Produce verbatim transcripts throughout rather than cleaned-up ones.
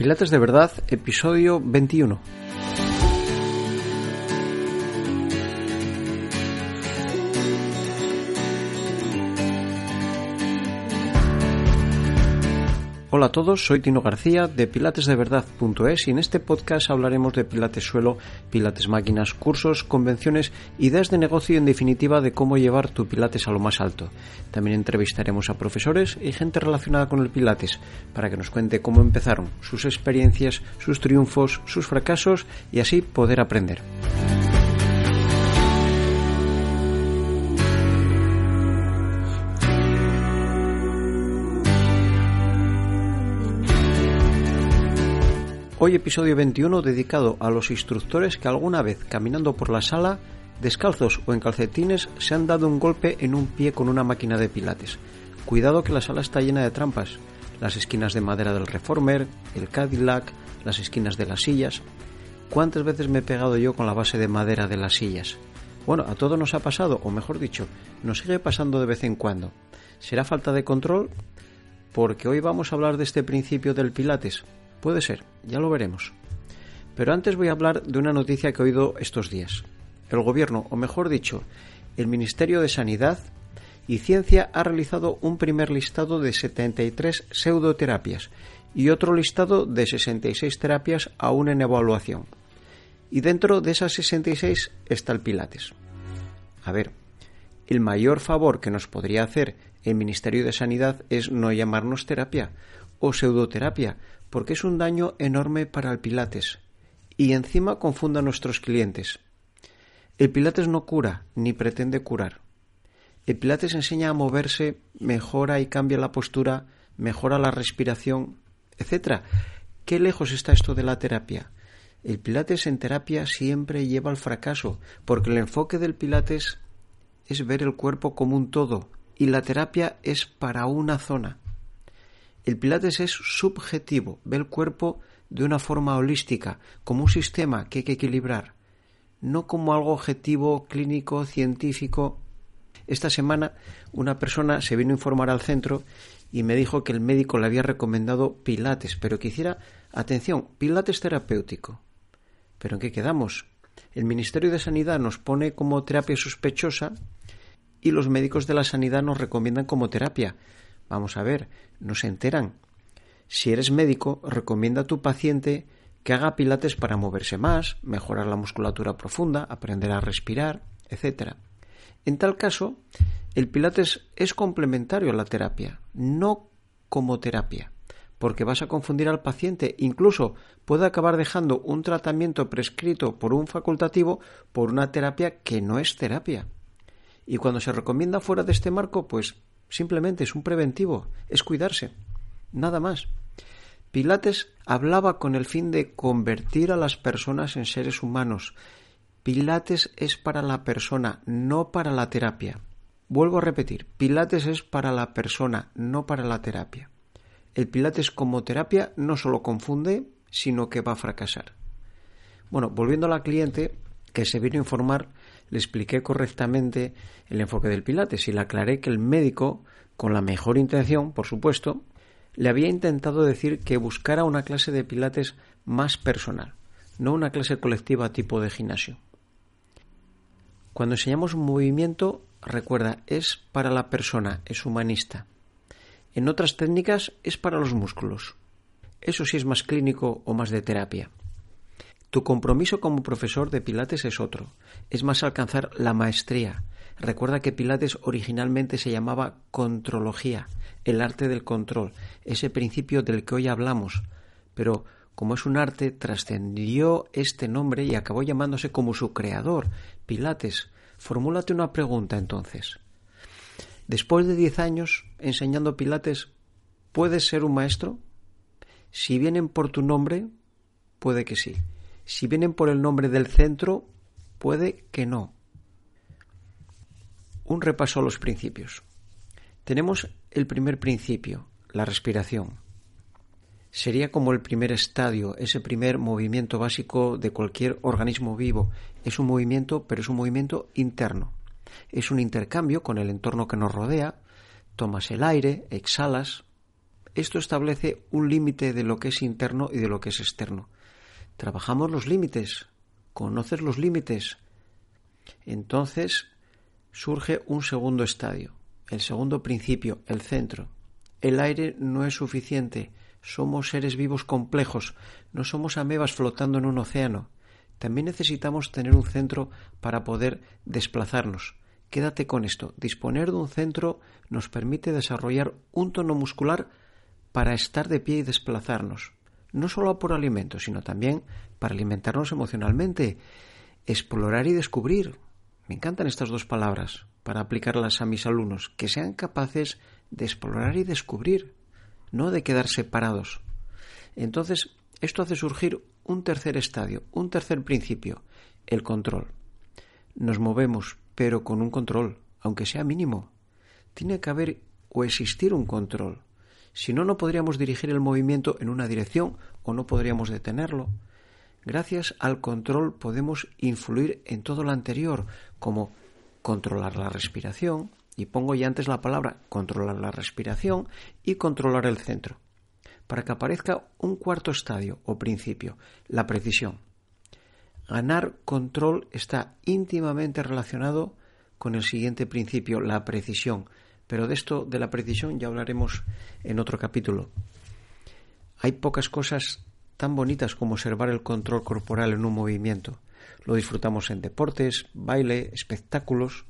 Pilates de Verdad, episodio veintiuno. Hola a todos, soy Tino García de pilates de verdad punto es y en este podcast hablaremos de pilates suelo, pilates máquinas, cursos, convenciones, ideas de negocio y en definitiva de cómo llevar tu pilates a lo más alto. También entrevistaremos a profesores y gente relacionada con el pilates para que nos cuente cómo empezaron, sus experiencias, sus triunfos, sus fracasos y así poder aprender. Hoy episodio veintiuno dedicado a los instructores que alguna vez caminando por la sala, descalzos o en calcetines, se han dado un golpe en un pie con una máquina de pilates. Cuidado que la sala está llena de trampas, las esquinas de madera del reformer, el Cadillac, las esquinas de las sillas. ¿Cuántas veces me he pegado yo con la base de madera de las sillas? Bueno, a todos nos ha pasado, o mejor dicho, nos sigue pasando de vez en cuando. ¿Será falta de control? Porque hoy vamos a hablar de este principio del pilates. Puede ser, ya lo veremos. Pero antes voy a hablar de una noticia que he oído estos días. El gobierno, o mejor dicho, el Ministerio de Sanidad y Ciencia ha realizado un primer listado de setenta y tres pseudoterapias y otro listado de sesenta y seis terapias aún en evaluación. Y dentro de esas sesenta y seis está el Pilates. A ver, el mayor favor que nos podría hacer el Ministerio de Sanidad es no llamarnos terapia o pseudoterapia, porque es un daño enorme para el Pilates y encima confunda a nuestros clientes. El Pilates no cura ni pretende curar. El Pilates enseña a moverse, mejora y cambia la postura, mejora la respiración, etcétera. ¿Qué lejos está esto de la terapia? El Pilates en terapia siempre lleva al fracaso, porque el enfoque del Pilates es ver el cuerpo como un todo y la terapia es para una zona. El Pilates es subjetivo, ve el cuerpo de una forma holística, como un sistema que hay que equilibrar, no como algo objetivo, clínico, científico. Esta semana una persona se vino a informar al centro y me dijo que el médico le había recomendado Pilates, pero que hiciera, atención, Pilates terapéutico. ¿Pero en qué quedamos? El Ministerio de Sanidad nos pone como terapia sospechosa y los médicos de la sanidad nos recomiendan como terapia. Vamos a ver, no se enteran. Si eres médico, recomienda a tu paciente que haga pilates para moverse más, mejorar la musculatura profunda, aprender a respirar, etcétera. En tal caso, el pilates es complementario a la terapia, no como terapia, porque vas a confundir al paciente. Incluso puede acabar dejando un tratamiento prescrito por un facultativo por una terapia que no es terapia. Y cuando se recomienda fuera de este marco, pues simplemente es un preventivo, es cuidarse, nada más. Pilates hablaba con el fin de convertir a las personas en seres humanos. Pilates es para la persona, no para la terapia. Vuelvo a repetir, Pilates es para la persona, no para la terapia. El Pilates como terapia no solo confunde, sino que va a fracasar. Bueno, volviendo a la cliente que se vino a informar, le expliqué correctamente el enfoque del Pilates y le aclaré que el médico, con la mejor intención, por supuesto, le había intentado decir que buscara una clase de Pilates más personal, no una clase colectiva tipo de gimnasio. Cuando enseñamos un movimiento, recuerda, es para la persona, es humanista. En otras técnicas es para los músculos. Eso sí es más clínico o más de terapia. Tu compromiso como profesor de Pilates es otro, es más alcanzar la maestría. Recuerda que Pilates originalmente se llamaba contrología, el arte del control, ese principio del que hoy hablamos, pero como es un arte, trascendió este nombre y acabó llamándose como su creador, Pilates. Formúlate una pregunta entonces. Después de diez años enseñando Pilates, ¿puedes ser un maestro? Si vienen por tu nombre, puede que sí. Si vienen por el nombre del centro, puede que no. Un repaso a los principios. Tenemos el primer principio, la respiración. Sería como el primer estadio, ese primer movimiento básico de cualquier organismo vivo. Es un movimiento, pero es un movimiento interno. Es un intercambio con el entorno que nos rodea. Tomas el aire, exhalas, Esto establece un límite de lo que es interno y de lo que es externo. Trabajamos los límites, conoces los límites. Entonces surge un segundo estadio, el segundo principio, el centro. El aire no es suficiente, somos seres vivos complejos, no somos amebas flotando en un océano. También necesitamos tener un centro para poder desplazarnos. Quédate con esto, disponer de un centro nos permite desarrollar un tono muscular para estar de pie y desplazarnos, no solo por alimento, sino también para alimentarnos emocionalmente, explorar y descubrir. Me encantan estas dos palabras para aplicarlas a mis alumnos, que sean capaces de explorar y descubrir, no de quedar separados. Entonces, esto hace surgir un tercer estadio, un tercer principio, el control. Nos movemos, pero con un control, aunque sea mínimo. Tiene que haber o existir un control. Si no, no podríamos dirigir el movimiento en una dirección o no podríamos detenerlo. Gracias al control podemos influir en todo lo anterior, como controlar la respiración, y pongo ya antes la palabra controlar la respiración y controlar el centro, para que aparezca un cuarto estadio o principio, la precisión. Ganar control está íntimamente relacionado con el siguiente principio, la precisión. Pero de esto de la precisión ya hablaremos en otro capítulo. Hay pocas cosas tan bonitas como observar el control corporal en un movimiento. Lo disfrutamos en deportes, baile, espectáculos,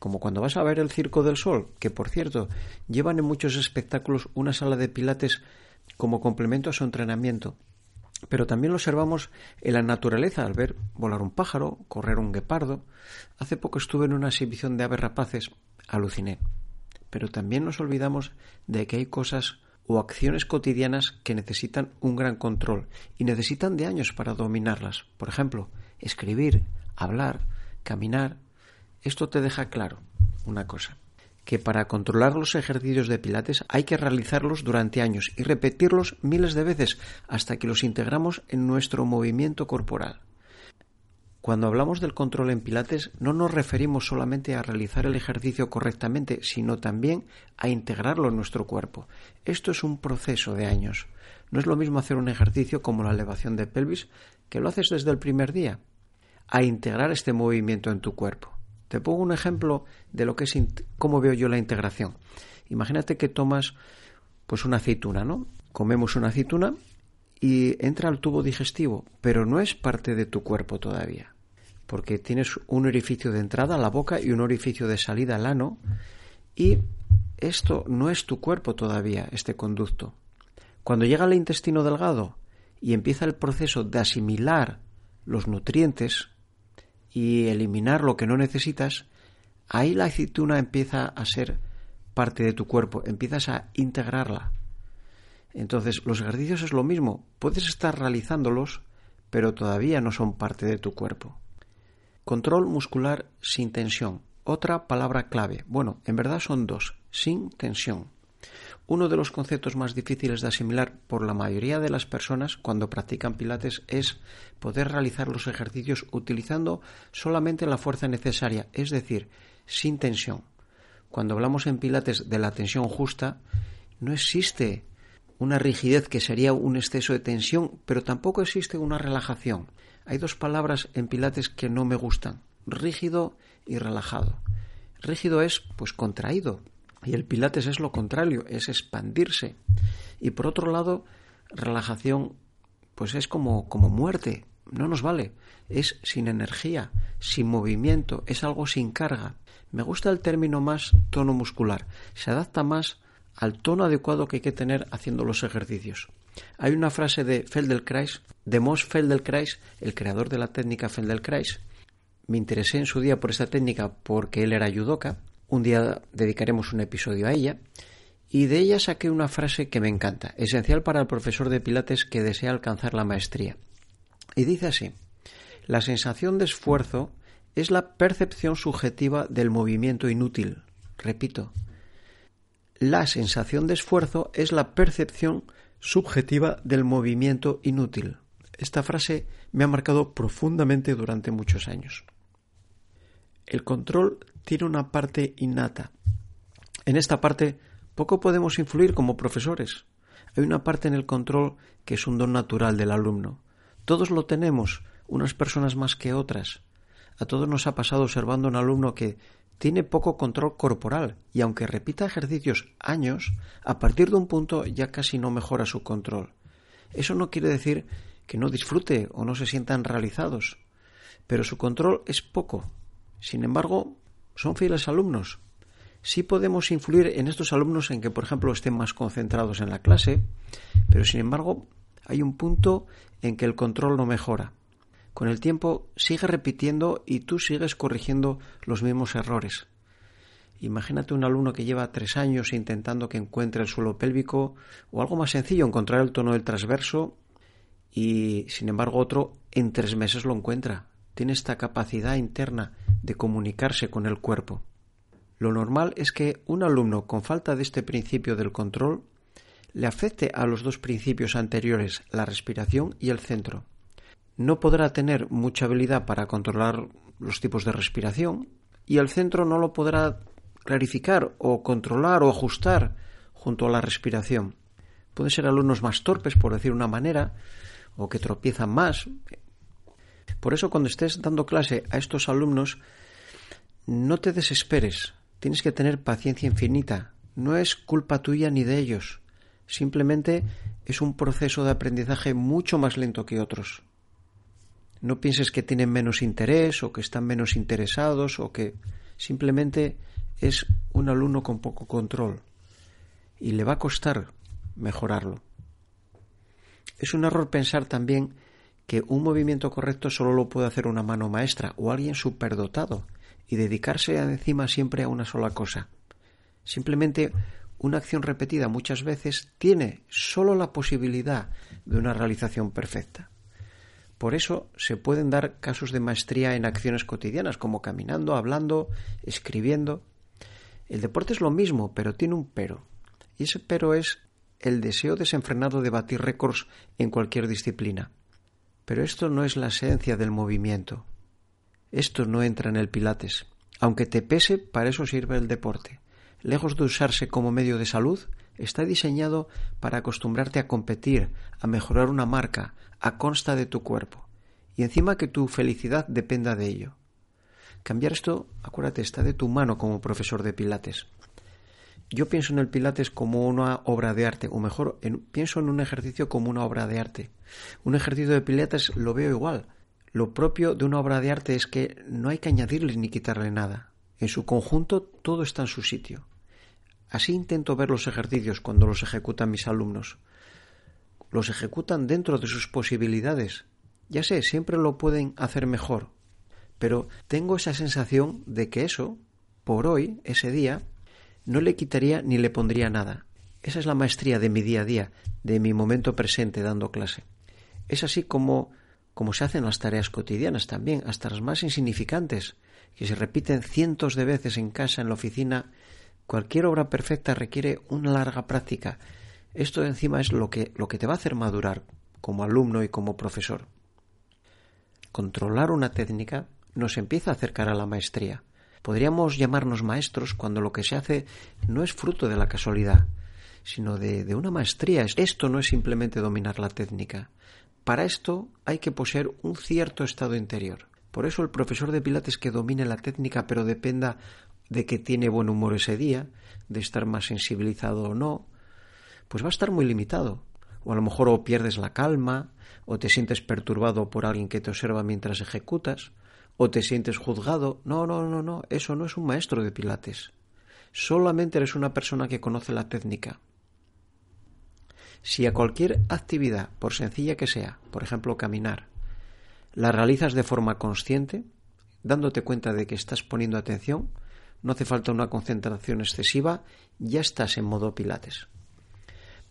como cuando vas a ver el Circo del Sol, que por cierto, llevan en muchos espectáculos una sala de pilates como complemento a su entrenamiento. Pero también lo observamos en la naturaleza al ver volar un pájaro, correr un guepardo. Hace poco estuve en una exhibición de aves rapaces, aluciné. Pero también nos olvidamos de que hay cosas o acciones cotidianas que necesitan un gran control y necesitan de años para dominarlas. Por ejemplo, escribir, hablar, caminar. Esto te deja claro una cosa, que para controlar los ejercicios de pilates hay que realizarlos durante años y repetirlos miles de veces hasta que los integramos en nuestro movimiento corporal. Cuando hablamos del control en pilates, no nos referimos solamente a realizar el ejercicio correctamente, sino también a integrarlo en nuestro cuerpo. Esto es un proceso de años. No es lo mismo hacer un ejercicio como la elevación de pelvis, que lo haces desde el primer día, a integrar este movimiento en tu cuerpo. Te pongo un ejemplo de lo que es cómo veo yo la integración. Imagínate que tomas pues una aceituna, ¿no? Comemos una aceituna y entra al tubo digestivo, pero no es parte de tu cuerpo todavía, porque tienes un orificio de entrada, la boca, y un orificio de salida, el ano, y esto no es tu cuerpo todavía, este conducto. Cuando llega al intestino delgado y empieza el proceso de asimilar los nutrientes y eliminar lo que no necesitas, ahí la aceituna empieza a ser parte de tu cuerpo, empiezas a integrarla. Entonces, los ejercicios es lo mismo, puedes estar realizándolos, pero todavía no son parte de tu cuerpo. Control muscular sin tensión, otra palabra clave. Bueno, en verdad son dos, sin tensión. Uno de los conceptos más difíciles de asimilar por la mayoría de las personas cuando practican pilates es poder realizar los ejercicios utilizando solamente la fuerza necesaria, es decir, sin tensión. Cuando hablamos en pilates de la tensión justa, no existe una rigidez que sería un exceso de tensión, pero tampoco existe una relajación. Hay dos palabras en pilates que no me gustan, rígido y relajado. Rígido es, pues, contraído, y el pilates es lo contrario, es expandirse. Y por otro lado, relajación, pues es como, como muerte, no nos vale. Es sin energía, sin movimiento, es algo sin carga. Me gusta el término más tono muscular, se adapta más al tono adecuado que hay que tener haciendo los ejercicios. Hay una frase de Feldenkrais, de Mos Feldenkrais, el creador de la técnica Feldenkrais. Me interesé en su día por esta técnica porque él era judoka. Un día dedicaremos un episodio a ella. Y de ella saqué una frase que me encanta, esencial para el profesor de pilates que desea alcanzar la maestría. Y dice así: la sensación de esfuerzo es la percepción subjetiva del movimiento inútil. Repito. La sensación de esfuerzo es la percepción subjetiva del movimiento inútil. Esta frase me ha marcado profundamente durante muchos años. El control tiene una parte innata. En esta parte poco podemos influir como profesores. Hay una parte en el control que es un don natural del alumno. Todos lo tenemos, unas personas más que otras. A todos nos ha pasado observando a un alumno que tiene poco control corporal y aunque repita ejercicios años, a partir de un punto ya casi no mejora su control. Eso no quiere decir que no disfrute o no se sientan realizados, pero su control es poco. Sin embargo, son fieles alumnos. Sí podemos influir en estos alumnos en que, por ejemplo, estén más concentrados en la clase, pero sin embargo hay un punto en que el control no mejora. Con el tiempo sigue repitiendo y tú sigues corrigiendo los mismos errores. Imagínate un alumno que lleva tres años intentando que encuentre el suelo pélvico o algo más sencillo, encontrar el tono del transverso y, sin embargo, otro en tres meses lo encuentra. Tiene esta capacidad interna de comunicarse con el cuerpo. Lo normal es que un alumno con falta de este principio del control le afecte a los dos principios anteriores, la respiración y el centro. No podrá tener mucha habilidad para controlar los tipos de respiración y el centro no lo podrá clarificar o controlar o ajustar junto a la respiración. Pueden ser alumnos más torpes, por decir una manera, o que tropiezan más. Por eso, cuando estés dando clase a estos alumnos, no te desesperes. Tienes que tener paciencia infinita. No es culpa tuya ni de ellos. Simplemente es un proceso de aprendizaje mucho más lento que otros. No pienses que tienen menos interés o que están menos interesados o que simplemente es un alumno con poco control y le va a costar mejorarlo. Es un error pensar también que un movimiento correcto solo lo puede hacer una mano maestra o alguien superdotado y dedicarse encima siempre a una sola cosa. Simplemente una acción repetida muchas veces tiene solo la posibilidad de una realización perfecta. Por eso se pueden dar casos de maestría en acciones cotidianas, como caminando, hablando, escribiendo. El deporte es lo mismo, pero tiene un pero. Y ese pero es el deseo desenfrenado de batir récords en cualquier disciplina. Pero esto no es la esencia del movimiento. Esto no entra en el Pilates. Aunque te pese, para eso sirve el deporte. Lejos de usarse como medio de salud, está diseñado para acostumbrarte a competir, a mejorar una marca, a consta de tu cuerpo. Y encima que tu felicidad dependa de ello. Cambiar esto, acuérdate, está de tu mano como profesor de Pilates. Yo pienso en el Pilates como una obra de arte, o mejor, en, pienso en un ejercicio como una obra de arte. Un ejercicio de Pilates lo veo igual. Lo propio de una obra de arte es que no hay que añadirle ni quitarle nada. En su conjunto todo está en su sitio. Así intento ver los ejercicios cuando los ejecutan mis alumnos. Los ejecutan dentro de sus posibilidades. Ya sé, siempre lo pueden hacer mejor. Pero tengo esa sensación de que eso, por hoy, ese día, no le quitaría ni le pondría nada. Esa es la maestría de mi día a día, de mi momento presente dando clase. Es así como, como se hacen las tareas cotidianas también, hasta las más insignificantes, que se repiten cientos de veces en casa, en la oficina. Cualquier obra perfecta requiere una larga práctica. Esto encima es lo que, lo que te va a hacer madurar como alumno y como profesor. Controlar una técnica nos empieza a acercar a la maestría. Podríamos llamarnos maestros cuando lo que se hace no es fruto de la casualidad, sino de, de una maestría. Esto no es simplemente dominar la técnica. Para esto hay que poseer un cierto estado interior. Por eso el profesor de Pilates que domine la técnica pero dependa de que tiene buen humor ese día, de estar más sensibilizado o no, pues va a estar muy limitado. O a lo mejor o pierdes la calma, o te sientes perturbado por alguien que te observa mientras ejecutas, o te sientes juzgado. No, no, no, no, eso no es un maestro de Pilates. Solamente eres una persona que conoce la técnica. Si a cualquier actividad, por sencilla que sea, por ejemplo caminar, la realizas de forma consciente, dándote cuenta de que estás poniendo atención, no hace falta una concentración excesiva, ya estás en modo Pilates.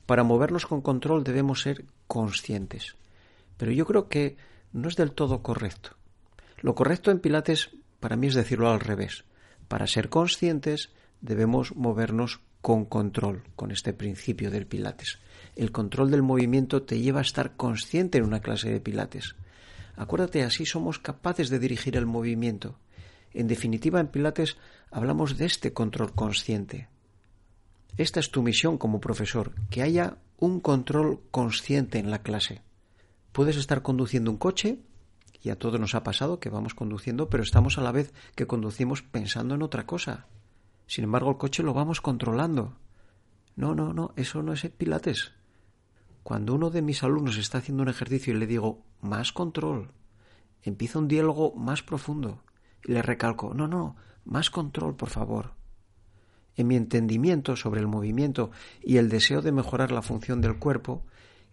Para movernos con control debemos ser conscientes, pero yo creo que no es del todo correcto. Lo correcto en Pilates para mí es decirlo al revés. Para ser conscientes debemos movernos con control, con este principio del Pilates. El control del movimiento te lleva a estar consciente en una clase de Pilates. Acuérdate, así somos capaces de dirigir el movimiento. En definitiva, en Pilates hablamos de este control consciente. Esta es tu misión como profesor, que haya un control consciente en la clase. Puedes estar conduciendo un coche, y a todos nos ha pasado que vamos conduciendo, pero estamos a la vez que conducimos pensando en otra cosa. Sin embargo, el coche lo vamos controlando. No, no, no, eso no es Pilates. Cuando uno de mis alumnos está haciendo un ejercicio y le digo, más control, empieza un diálogo más profundo y le recalco, no, no, más control, por favor. En mi entendimiento sobre el movimiento y el deseo de mejorar la función del cuerpo,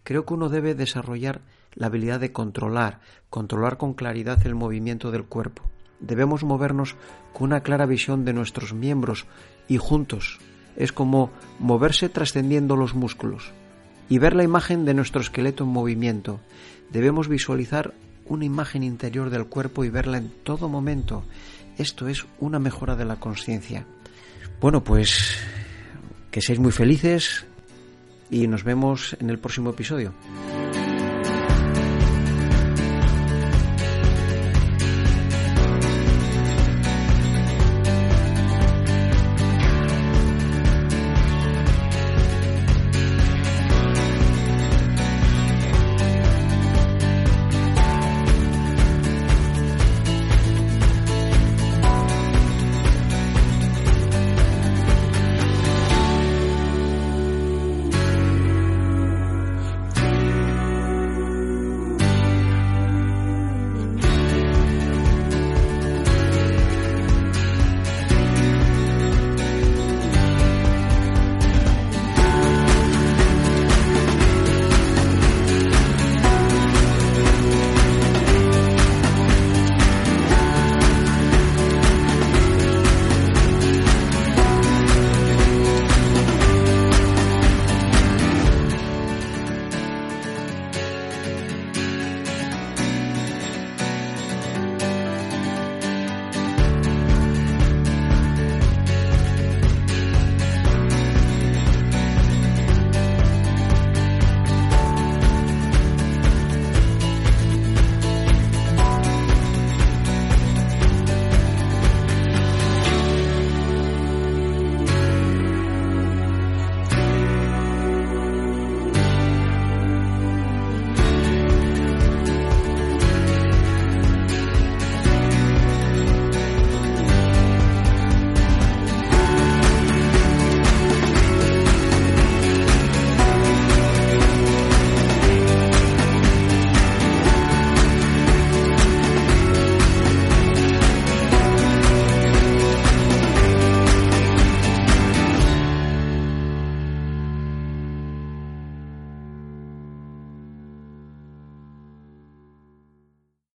creo que uno debe desarrollar la habilidad de controlar, controlar con claridad el movimiento del cuerpo. Debemos movernos con una clara visión de nuestros miembros y juntos. Es como moverse trascendiendo los músculos y ver la imagen de nuestro esqueleto en movimiento. Debemos visualizar una imagen interior del cuerpo y verla en todo momento. Esto es una mejora de la conciencia. Bueno, pues que seáis muy felices y nos vemos en el próximo episodio.